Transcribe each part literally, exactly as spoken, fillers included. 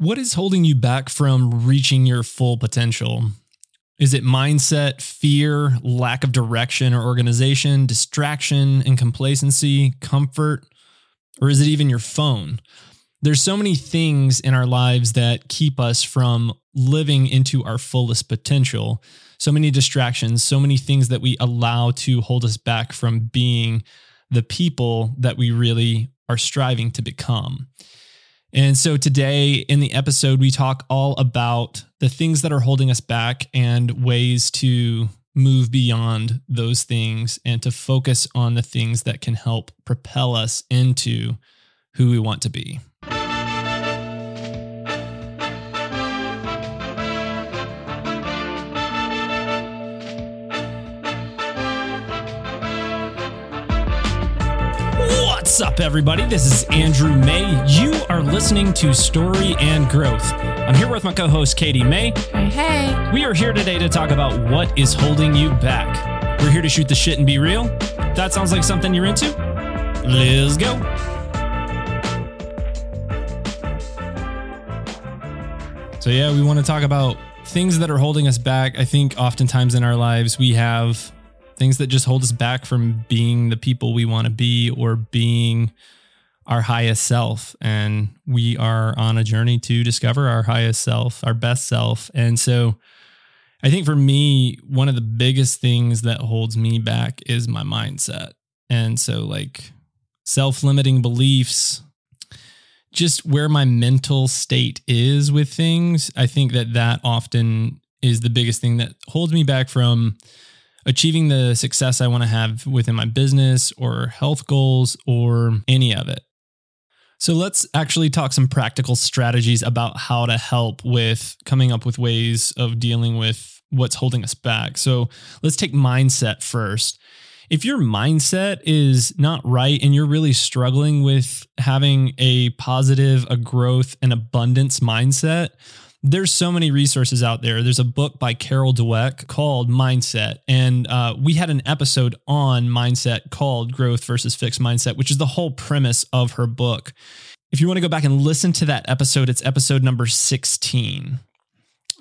What is holding you back from reaching your full potential? Is it mindset, fear, lack of direction or organization, distraction and complacency, comfort, or is it even your phone? There's so many things in our lives that keep us from living into our fullest potential. So many distractions, so many things that we allow to hold us back from being the people that we really are striving to become. And so today in the episode, we talk all about the things that are holding us back and ways to move beyond those things and to focus on the things that can help propel us into who we want to be. What's up, everybody? This is Andrew May. You are listening to Story and Growth. I'm here with my co-host, Katie May. Hey. We are here today to talk about what is holding you back. We're here to shoot the shit and be real. If that sounds like something you're into, let's go. So yeah, we want to talk about things that are holding us back. I think oftentimes in our lives, we have things that just hold us back from being the people we want to be or being our highest self. And we are on a journey to discover our highest self, our best self. And so I think for me, one of the biggest things that holds me back is my mindset. And so like self-limiting beliefs, just where my mental state is with things. I think that that often is the biggest thing that holds me back from achieving the success I want to have within my business or health goals or any of it. So let's actually talk some practical strategies about how to help with coming up with ways of dealing with what's holding us back. So let's take mindset first. If your mindset is not right and you're really struggling with having a positive, a growth, and abundance mindset, there's so many resources out there. There's a book by Carol Dweck called Mindset. And uh, we had an episode on mindset called Growth versus Fixed Mindset, which is the whole premise of her book. If you want to go back and listen to that episode, it's episode number sixteen.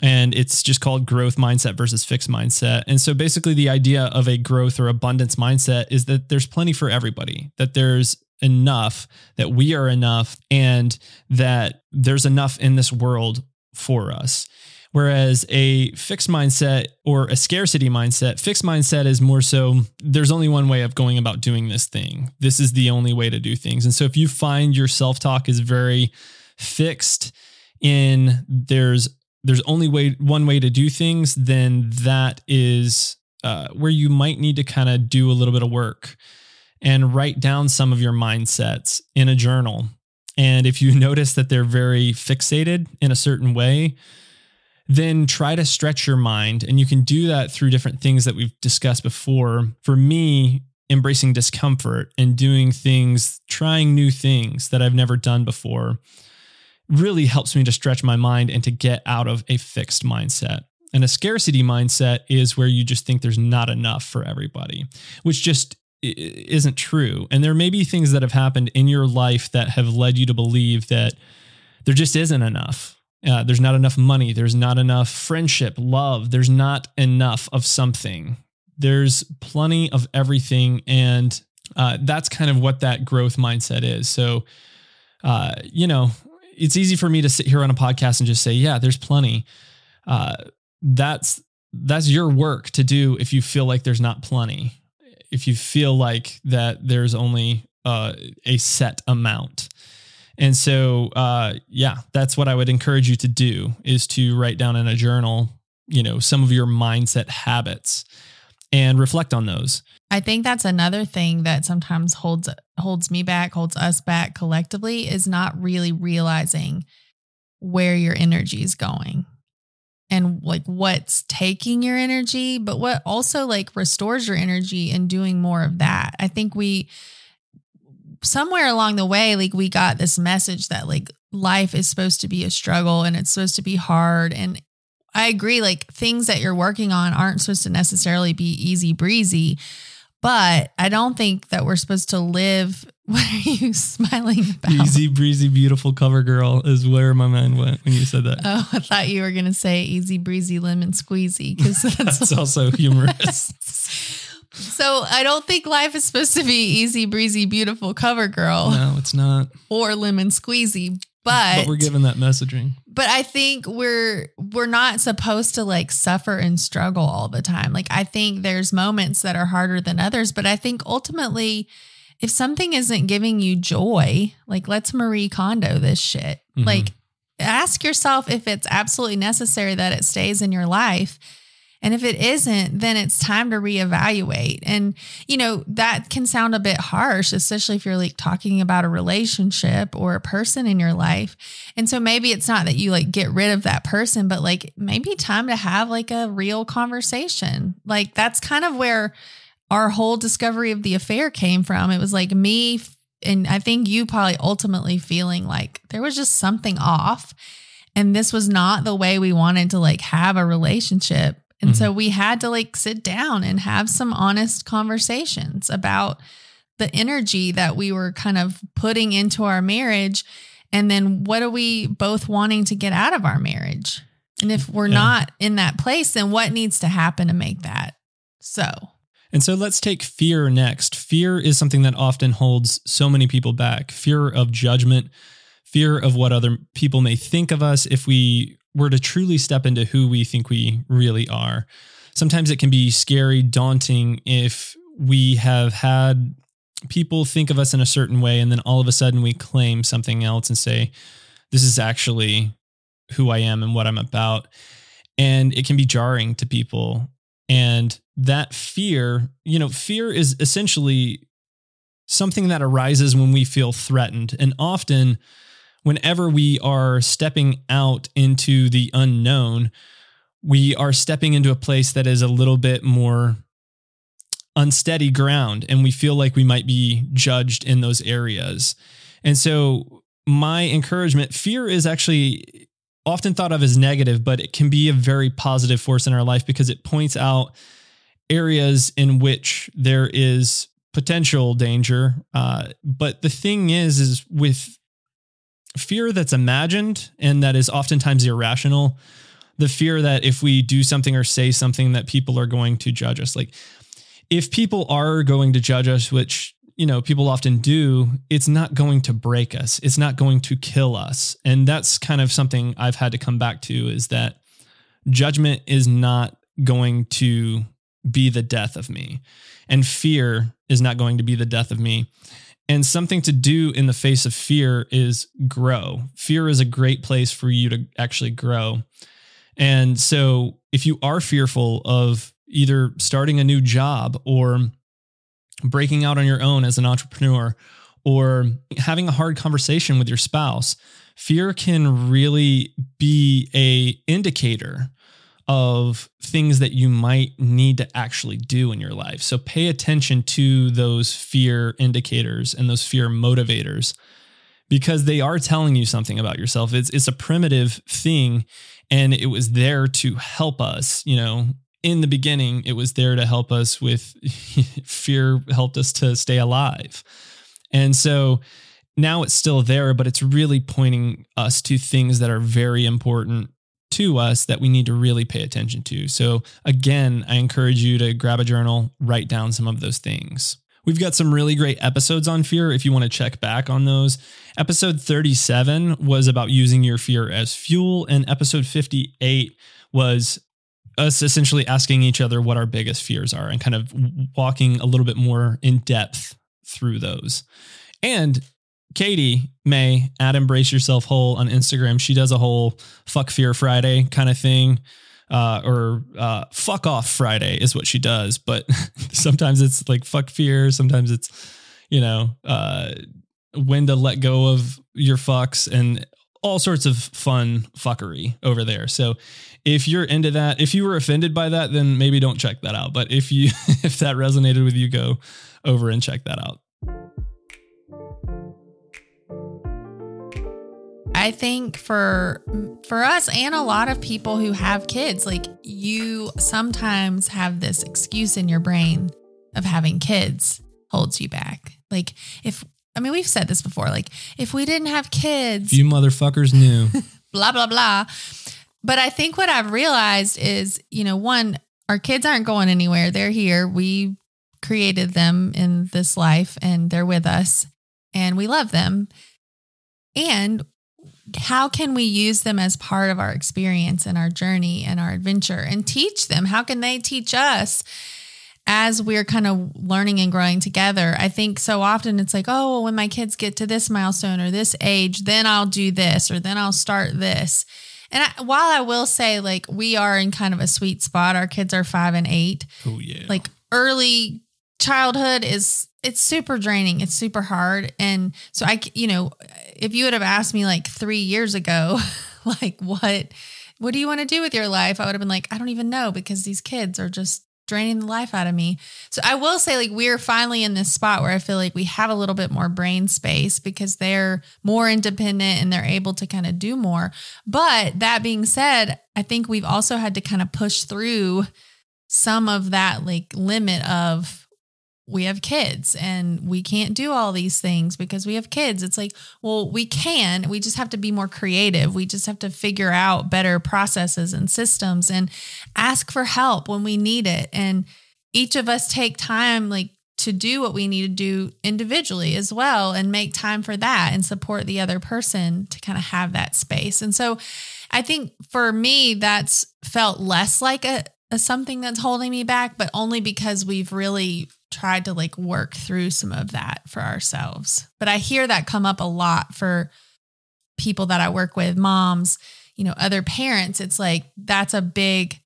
And it's just called Growth Mindset versus Fixed Mindset. And so basically the idea of a growth or abundance mindset is that there's plenty for everybody, that there's enough, that we are enough, and that there's enough in this world for us. Whereas a fixed mindset or a scarcity mindset, fixed mindset is more so there's only one way of going about doing this thing. This is the only way to do things. And so if you find your self-talk is very fixed in there's there's only way one way to do things, then that is uh, where you might need to kind of do a little bit of work and write down some of your mindsets in a journal. And if you notice that they're very fixated in a certain way, then try to stretch your mind. And you can do that through different things that we've discussed before. For me, embracing discomfort and doing things, trying new things that I've never done before really helps me to stretch my mind and to get out of a fixed mindset. And a scarcity mindset is where you just think there's not enough for everybody, which just isn't true. And there may be things that have happened in your life that have led you to believe that there just isn't enough. Uh, there's not enough money. There's not enough friendship, love. There's not enough of something. There's plenty of everything. And uh, that's kind of what that growth mindset is. So, uh, you know, it's easy for me to sit here on a podcast and just say, yeah, there's plenty. Uh, that's, that's your work to do if you feel like there's not plenty. If you feel like that there's only uh, a set amount. And so, uh, yeah, that's what I would encourage you to do is to write down in a journal, you know, some of your mindset habits and reflect on those. I think that's another thing that sometimes holds, holds me back, holds us back collectively is not really realizing where your energy is going. And like what's taking your energy, but what also like restores your energy and doing more of that. I think we, somewhere along the way, like we got this message that like life is supposed to be a struggle and it's supposed to be hard. And I agree, like things that you're working on aren't supposed to necessarily be easy breezy, but I don't think that we're supposed to live What are you smiling about? Easy Breezy Beautiful Cover Girl is where my mind went when you said that. Oh, I thought you were going to say Easy Breezy Lemon Squeezy, because that's, that's also humorous. So I don't think life is supposed to be Easy Breezy Beautiful Cover Girl. No, it's not. Or Lemon Squeezy, but, but we're given that messaging. But I think we're we're not supposed to like suffer and struggle all the time. Like I think there's moments that are harder than others, but I think ultimately, if something isn't giving you joy, like let's Marie Kondo this shit. Mm-hmm. Like ask yourself if it's absolutely necessary that it stays in your life. And if it isn't, then it's time to reevaluate. And, you know, that can sound a bit harsh, especially if you're like talking about a relationship or a person in your life. And so maybe it's not that you like get rid of that person, but like maybe time to have like a real conversation. Like that's kind of where our whole discovery of the affair came from. It was like me, and I think you probably ultimately feeling like there was just something off and this was not the way we wanted to like have a relationship. And mm-hmm. so we had to like sit down and have some honest conversations about the energy that we were kind of putting into our marriage. And then what are we both wanting to get out of our marriage? And if we're yeah. not in that place, then what needs to happen to make that so? And so let's take fear next. Fear is something that often holds so many people back. Fear of judgment, fear of what other people may think of us if we were to truly step into who we think we really are. Sometimes it can be scary, daunting if we have had people think of us in a certain way and then all of a sudden we claim something else and say, this is actually who I am and what I'm about. And it can be jarring to people. And that fear, you know, fear is essentially something that arises when we feel threatened. And often whenever we are stepping out into the unknown, we are stepping into a place that is a little bit more unsteady ground. And we feel like we might be judged in those areas. And so my encouragement, fear is actually often thought of as negative, but it can be a very positive force in our life because it points out areas in which there is potential danger. Uh, but the thing is, is with fear that's imagined and that is oftentimes irrational, the fear that if we do something or say something that people are going to judge us, like if people are going to judge us, which, you know, people often do, it's not going to break us. It's not going to kill us. And that's kind of something I've had to come back to, is that judgment is not going to be the death of me, and fear is not going to be the death of me. And something to do in the face of fear is grow. Fear is a great place for you to actually grow. And so if you are fearful of either starting a new job or breaking out on your own as an entrepreneur or having a hard conversation with your spouse, fear can really be a indicator of things that you might need to actually do in your life. So pay attention to those fear indicators and those fear motivators, because they are telling you something about yourself. It's it's a primitive thing, and it was there to help us, you know. In the beginning, it was there to help us with fear, helped us to stay alive. And so now it's still there, but it's really pointing us to things that are very important to us that we need to really pay attention to. So again, I encourage you to grab a journal, write down some of those things. We've got some really great episodes on fear if you want to check back on those. Episode thirty-seven was about using your fear as fuel, and episode fifty-eight was us essentially asking each other what our biggest fears are and kind of walking a little bit more in depth through those. And Katie May at Embrace Yourself Whole on Instagram, she does a whole Fuck Fear Friday kind of thing, uh, or uh, Fuck Off Friday is what she does. But sometimes it's like fuck fear. Sometimes it's, you know, uh, when to let go of your fucks and all sorts of fun fuckery over there. So if you're into that, if you were offended by that, then maybe don't check that out. But if you, if that resonated with you, go over and check that out. I think for, for us and a lot of people who have kids, like you sometimes have this excuse in your brain of having kids holds you back. Like if, I mean, we've said this before, like if we didn't have kids, you motherfuckers knew blah, blah, blah. But I think what I've realized is, you know, one, our kids aren't going anywhere. They're here. We created them in this life and they're with us and we love them. And how can we use them as part of our experience and our journey and our adventure and teach them? How can they teach us as we're kind of learning and growing together? I think so often it's like, oh, well, when my kids get to this milestone or this age, then I'll do this or then I'll start this. And I, while I will say, like, we are in kind of a sweet spot. Our kids are five and eight. Oh, yeah. Like early childhood is, it's super draining. It's super hard. And so I, you know, if you would have asked me like three years ago, like what, what do you want to do with your life? I would have been like, I don't even know, because these kids are just draining the life out of me. So I will say, like, we're finally in this spot where I feel like we have a little bit more brain space because they're more independent and they're able to kind of do more. But that being said, I think we've also had to kind of push through some of that, like, limit of, we have kids and we can't do all these things because we have kids. It's like, well, we can, we just have to be more creative. We just have to figure out better processes and systems and ask for help when we need it. And each of us take time, like, to do what we need to do individually as well and make time for that and support the other person to kind of have that space. And so I think for me, that's felt less like a, a something that's holding me back, but only because we've really tried to, like, work through some of that for ourselves. But I hear that come up a lot for people that I work with, moms, you know, other parents. It's like, that's a big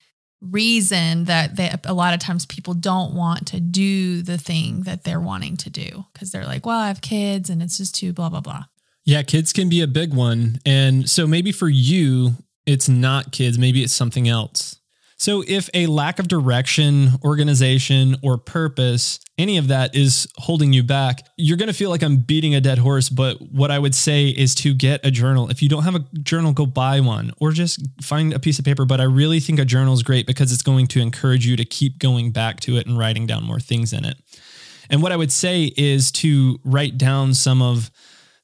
reason that they, a lot of times people don't want to do the thing that they're wanting to do. 'Cause they're like, well, I have kids and it's just too blah, blah, blah. Yeah. Kids can be a big one. And so maybe for you, it's not kids, maybe it's something else. So if a lack of direction, organization, or purpose, any of that is holding you back, you're going to feel like I'm beating a dead horse. But what I would say is to get a journal. If you don't have a journal, go buy one or just find a piece of paper. But I really think a journal is great because it's going to encourage you to keep going back to it and writing down more things in it. And what I would say is to write down some of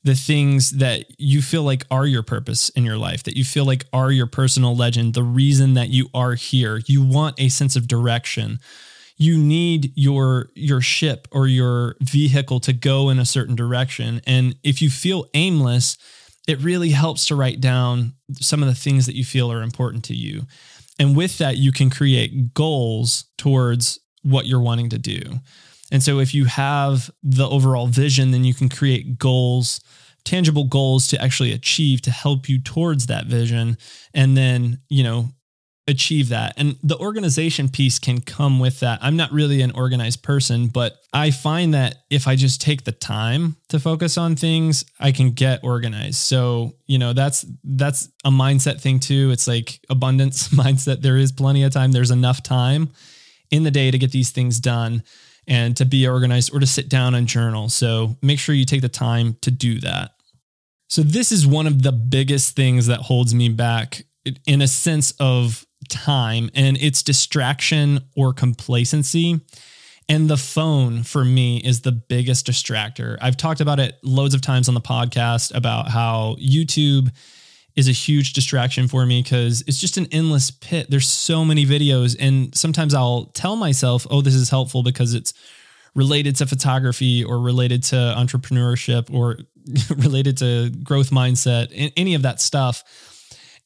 the things that you feel like are your purpose in your life, that you feel like are your personal legend, the reason that you are here. You want a sense of direction. You need your, your ship or your vehicle to go in a certain direction. And if you feel aimless, it really helps to write down some of the things that you feel are important to you. And with that, you can create goals towards what you're wanting to do. And so if you have the overall vision, then you can create goals, tangible goals to actually achieve, to help you towards that vision. And then, you know, achieve that. And the organization piece can come with that. I'm not really an organized person, but I find that if I just take the time to focus on things, I can get organized. So, you know, that's, that's a mindset thing too. It's like abundance mindset. There is plenty of time. There's enough time in the day to get these things done and to be organized or to sit down and journal. So make sure you take the time to do that. So this is one of the biggest things that holds me back in a sense of time, and it's distraction or complacency. And the phone for me is the biggest distractor. I've talked about it loads of times on the podcast about how YouTube is a huge distraction for me because it's just an endless pit. There's so many videos, and sometimes I'll tell myself, oh, this is helpful because it's related to photography or related to entrepreneurship or related to growth mindset and any of that stuff.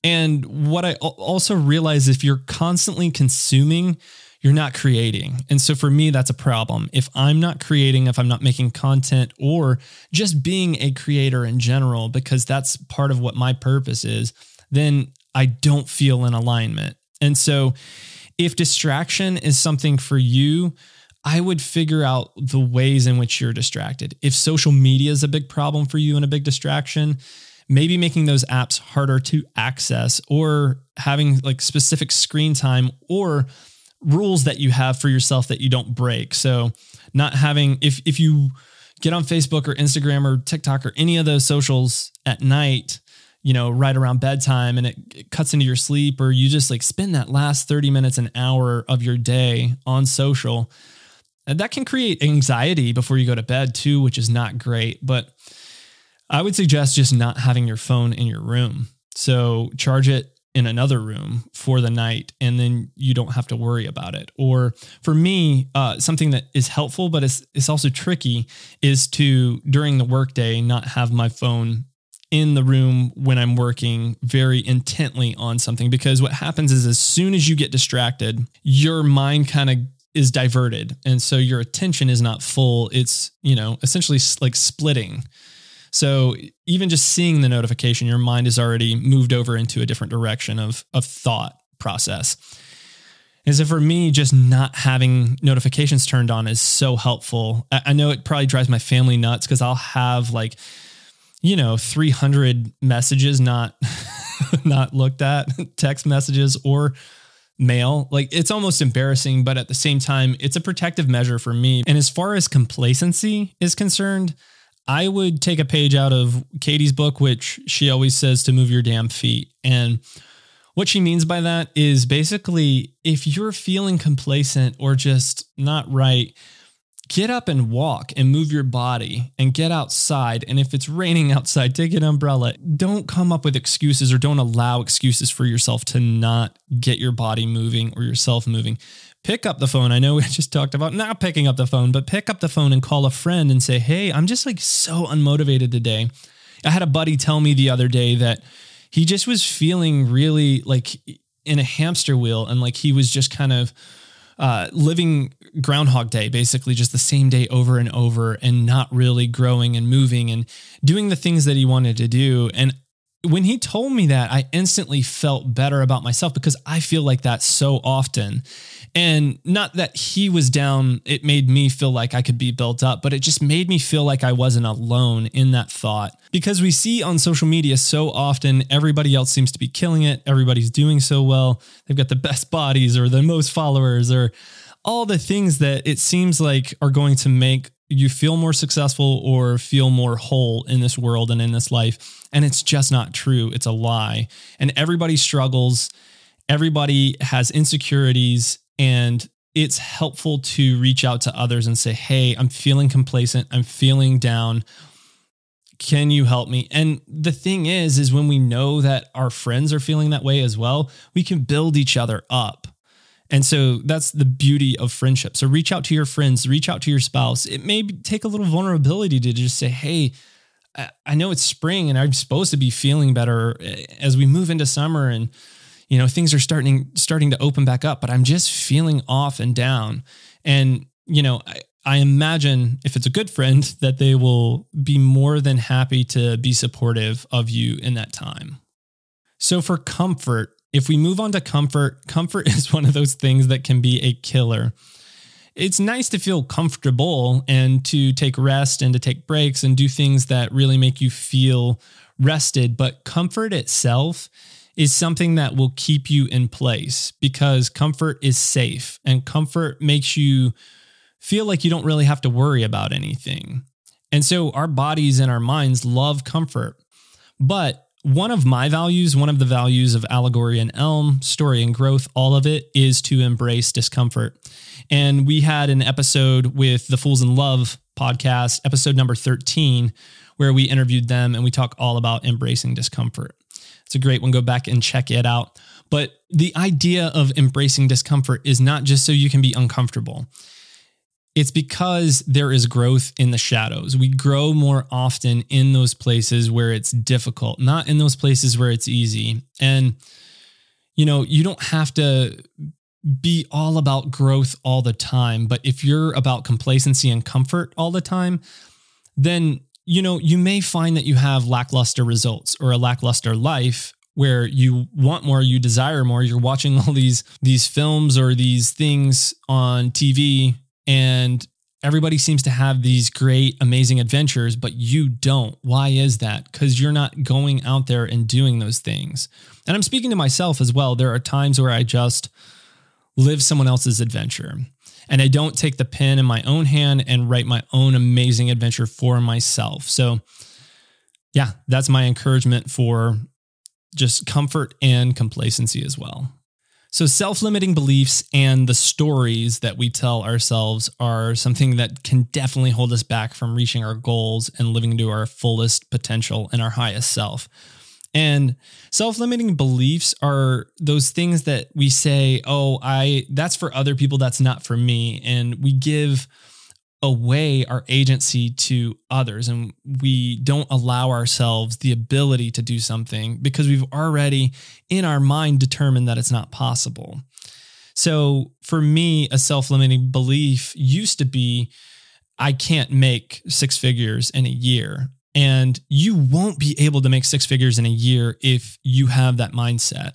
And what I also realize, if you're constantly consuming, you're not creating. And so for me, that's a problem. If I'm not creating, if I'm not making content or just being a creator in general, because that's part of what my purpose is, then I don't feel in alignment. And so if distraction is something for you, I would figure out the ways in which you're distracted. If social media is a big problem for you and a big distraction, maybe making those apps harder to access or having like specific screen time or rules that you have for yourself that you don't break. So not having, if, if you get on Facebook or Instagram or TikTok or any of those socials at night, you know, right around bedtime and it, it cuts into your sleep, or you just like spend that last thirty minutes, an hour of your day on social, And that can create anxiety before you go to bed too, which is not great. But I would suggest just not having your phone in your room. So charge it in another room for the night, and then you don't have to worry about it. Or for me, uh, something that is helpful, but it's it's also tricky, is to, during the workday, not have my phone in the room when I'm working very intently on something. Because what happens is, as soon as you get distracted, your mind kind of is diverted. And so your attention is not full. It's, you know, essentially like splitting. So even just seeing the notification, your mind is already moved over into a different direction of, of thought process. And so for me, just not having notifications turned on is so helpful. I, I know it probably drives my family nuts, because I'll have like, you know, three hundred messages not, not looked at, text messages or mail. Like, it's almost embarrassing, but at the same time, it's a protective measure for me. And as far as complacency is concerned, I would take a page out of Katie's book, which she always says to move your damn feet. And what she means by that is basically, if you're feeling complacent or just not right, get up and walk and move your body and get outside. And if it's raining outside, take an umbrella. Don't come up with excuses, or don't allow excuses for yourself to not get your body moving or yourself moving. Pick up the phone. I know we just talked about not picking up the phone, but pick up the phone and call a friend and say, hey, I'm just like so unmotivated today. I had a buddy tell me the other day that he just was feeling really like in a hamster wheel, and like he was just kind of uh, living Groundhog Day, basically just the same day over and over, and not really growing and moving and doing the things that he wanted to do. And when he told me that, I instantly felt better about myself, because I feel like that so often. And not that he was down, it made me feel like I could be built up, but it just made me feel like I wasn't alone in that thought. Because we see on social media so often, everybody else seems to be killing it. Everybody's doing so well. They've got the best bodies or the most followers or all the things that it seems like are going to make you feel more successful or feel more whole in this world and in this life. And it's just not true. It's a lie. And everybody struggles. Everybody has insecurities, and it's helpful to reach out to others and say, hey, I'm feeling complacent. I'm feeling down. Can you help me? And the thing is, is when we know that our friends are feeling that way as well, we can build each other up. And so that's the beauty of friendship. So reach out to your friends, reach out to your spouse. It may take a little vulnerability to just say, hey, I know it's spring and I'm supposed to be feeling better as we move into summer, and, you know, things are starting, starting to open back up, but I'm just feeling off and down. And, you know, I, I imagine if it's a good friend that they will be more than happy to be supportive of you in that time. So for comfort, if we move on to comfort, comfort is one of those things that can be a killer. It's nice to feel comfortable and to take rest and to take breaks and do things that really make you feel rested. But comfort itself is something that will keep you in place, because comfort is safe, and comfort makes you feel like you don't really have to worry about anything. And so our bodies and our minds love comfort. But one of my values, one of the values of Allegory and Elm, Story and Growth, all of it, is to embrace discomfort. And we had an episode with the Fools in Love podcast, episode number thirteen, where we interviewed them and we talk all about embracing discomfort. It's a great one. Go back and check it out. But the idea of embracing discomfort is not just so you can be uncomfortable. It's because there is growth in the shadows. We grow more often in those places where it's difficult, not in those places where it's easy. And, you know, you don't have to be all about growth all the time, but if you're about complacency and comfort all the time, then, you know, you may find that you have lackluster results or a lackluster life, where you want more, you desire more, you're watching all these, these films or these things on T V, and everybody seems to have these great, amazing adventures, but you don't. Why is that? Because you're not going out there and doing those things. And I'm speaking to myself as well. There are times where I just live someone else's adventure, and I don't take the pen in my own hand and write my own amazing adventure for myself. So yeah, that's my encouragement for just comfort and complacency as well. So self-limiting beliefs and the stories that we tell ourselves are something that can definitely hold us back from reaching our goals and living to our fullest potential and our highest self. And self-limiting beliefs are those things that we say, oh, I that's for other people, that's not for me. And we give away our agency to others, and we don't allow ourselves the ability to do something because we've already in our mind determined that it's not possible. So for me, a self-limiting belief used to be, I can't make six figures in a year. And you won't be able to make six figures in a year if you have that mindset.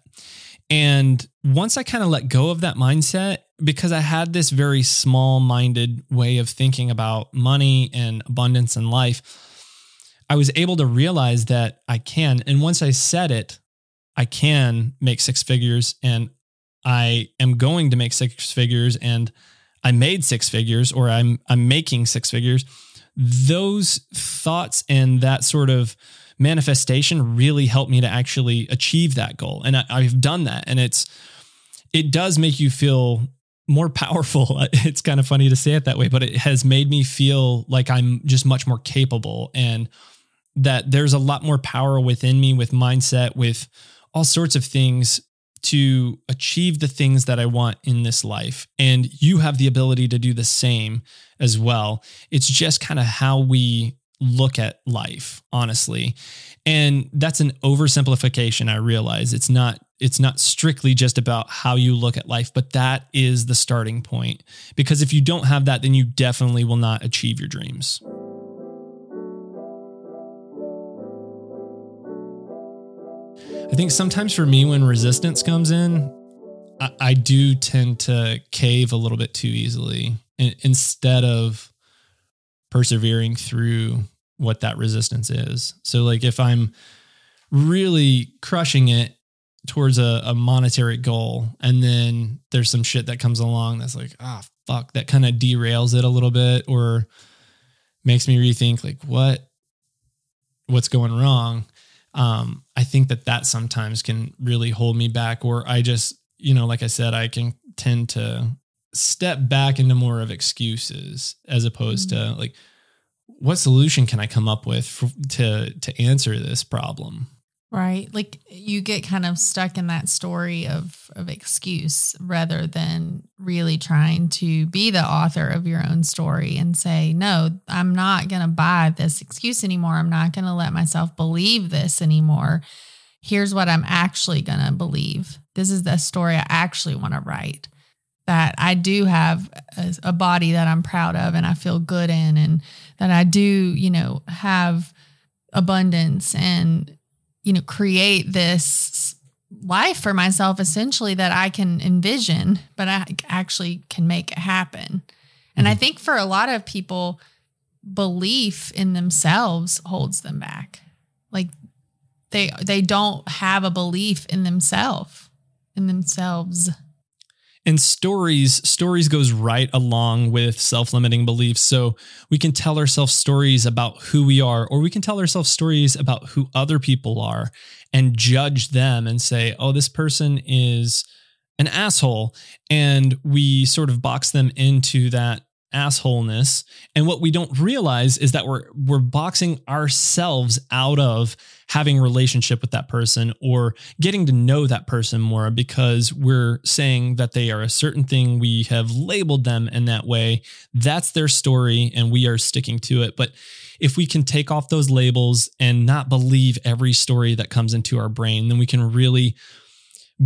And once I kind of let go of that mindset, because I had this very small-minded way of thinking about money and abundance and life, I was able to realize that I can. And once I said it, I can make six figures and I am going to make six figures and I made six figures or I'm I'm making six figures. Those thoughts and that sort of manifestation really helped me to actually achieve that goal. And I, I've done that. And it's, it does make you feel more powerful. It's kind of funny to say it that way, but it has made me feel like I'm just much more capable and that there's a lot more power within me with mindset, with all sorts of things to achieve the things that I want in this life. And you have the ability to do the same as well. It's just kind of how we look at life, honestly. And that's an oversimplification. I realize it's not, it's not strictly just about how you look at life, but that is the starting point. Because if you don't have that, then you definitely will not achieve your dreams. I think sometimes for me, when resistance comes in, I, I do tend to cave a little bit too easily instead of persevering through what that resistance is. So like if I'm really crushing it towards a, a monetary goal, and then there's some shit that comes along that's like, ah, fuck, that kind of derails it a little bit or makes me rethink like what, what's going wrong. Um, I think that that sometimes can really hold me back, or I just, you know, like I said, I can tend to step back into more of excuses as opposed mm-hmm. to like, what solution can I come up with for, to, to answer this problem? Right. Like you get kind of stuck in that story of, of excuse rather than really trying to be the author of your own story and say, no, I'm not going to buy this excuse anymore. I'm not going to let myself believe this anymore. Here's what I'm actually going to believe. This is the story I actually want to write, that I do have a, a body that I'm proud of and I feel good in, and that I do, you know, have abundance and, you know, create this life for myself, essentially, that I can envision, but I actually can make it happen. And mm-hmm. I think for a lot of people, belief in themselves holds them back. Like they, they don't have a belief in themselves, in themselves. And stories, stories goes right along with self-limiting beliefs. So we can tell ourselves stories about who we are, or we can tell ourselves stories about who other people are and judge them and say, oh, this person is an asshole. And we sort of box them into that assholeness. And what we don't realize is that we're, we're boxing ourselves out of having a relationship with that person or getting to know that person more, because we're saying that they are a certain thing. We have labeled them in that way. That's their story and we are sticking to it. But if we can take off those labels and not believe every story that comes into our brain, then we can really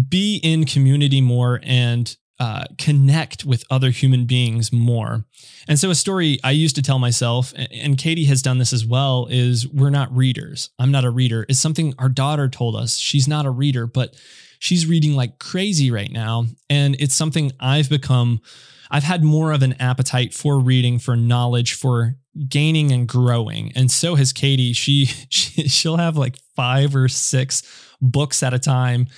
be in community more and Uh, connect with other human beings more. And so a story I used to tell myself, and Katie has done this as well, is we're not readers. I'm not a reader. It's something our daughter told us. She's not a reader, but she's reading like crazy right now. And it's something I've become, I've had more of an appetite for reading, for knowledge, for gaining and growing. And so has Katie. She, she she'll have like five or six books at a time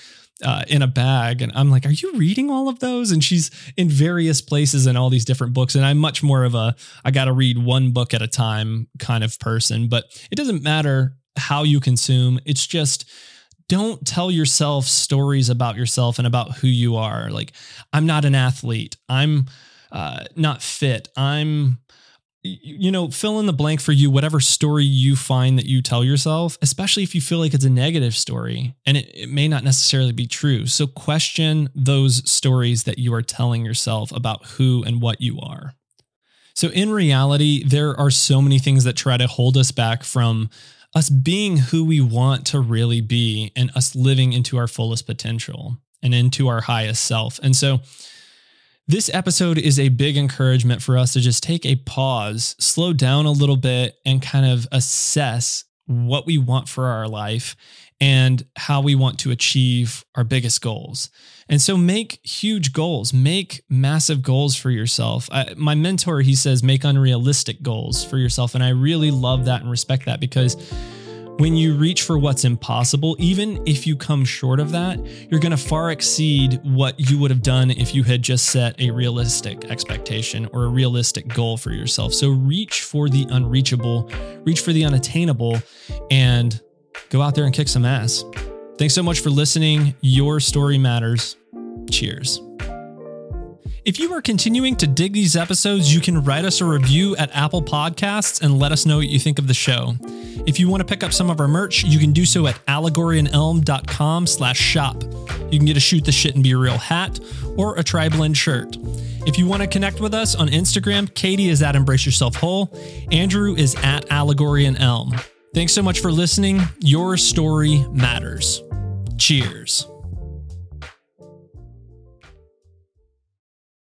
Uh, in a bag. And I'm like, are you reading all of those? And she's in various places and all these different books. And I'm much more of a, I got to read one book at a time kind of person, but it doesn't matter how you consume. It's just don't tell yourself stories about yourself and about who you are. Like, I'm not an athlete. I'm uh, not fit. I'm, you know, fill in the blank for you, whatever story you find that you tell yourself, especially if you feel like it's a negative story, and it, it may not necessarily be true. So question those stories that you are telling yourself about who and what you are. So in reality, there are so many things that try to hold us back from us being who we want to really be and us living into our fullest potential and into our highest self. And so this episode is a big encouragement for us to just take a pause, slow down a little bit, and kind of assess what we want for our life and how we want to achieve our biggest goals. And so make huge goals, make massive goals for yourself. I, my mentor, he says, make unrealistic goals for yourself. And I really love that and respect that, because when you reach for what's impossible, even if you come short of that, you're going to far exceed what you would have done if you had just set a realistic expectation or a realistic goal for yourself. So reach for the unreachable, reach for the unattainable, and go out there and kick some ass. Thanks so much for listening. Your story matters. Cheers. If you are continuing to dig these episodes, you can write us a review at Apple Podcasts and let us know what you think of the show. If you want to pick up some of our merch, you can do so at allegory and elm dot com slash shop. You can get a Shoot the Shit and Be Real hat or a Tri-Blend shirt. If you want to connect with us on Instagram, Katie is at Embrace Yourself Whole. Andrew is at Allegory and Elm. Thanks so much for listening. Your story matters. Cheers.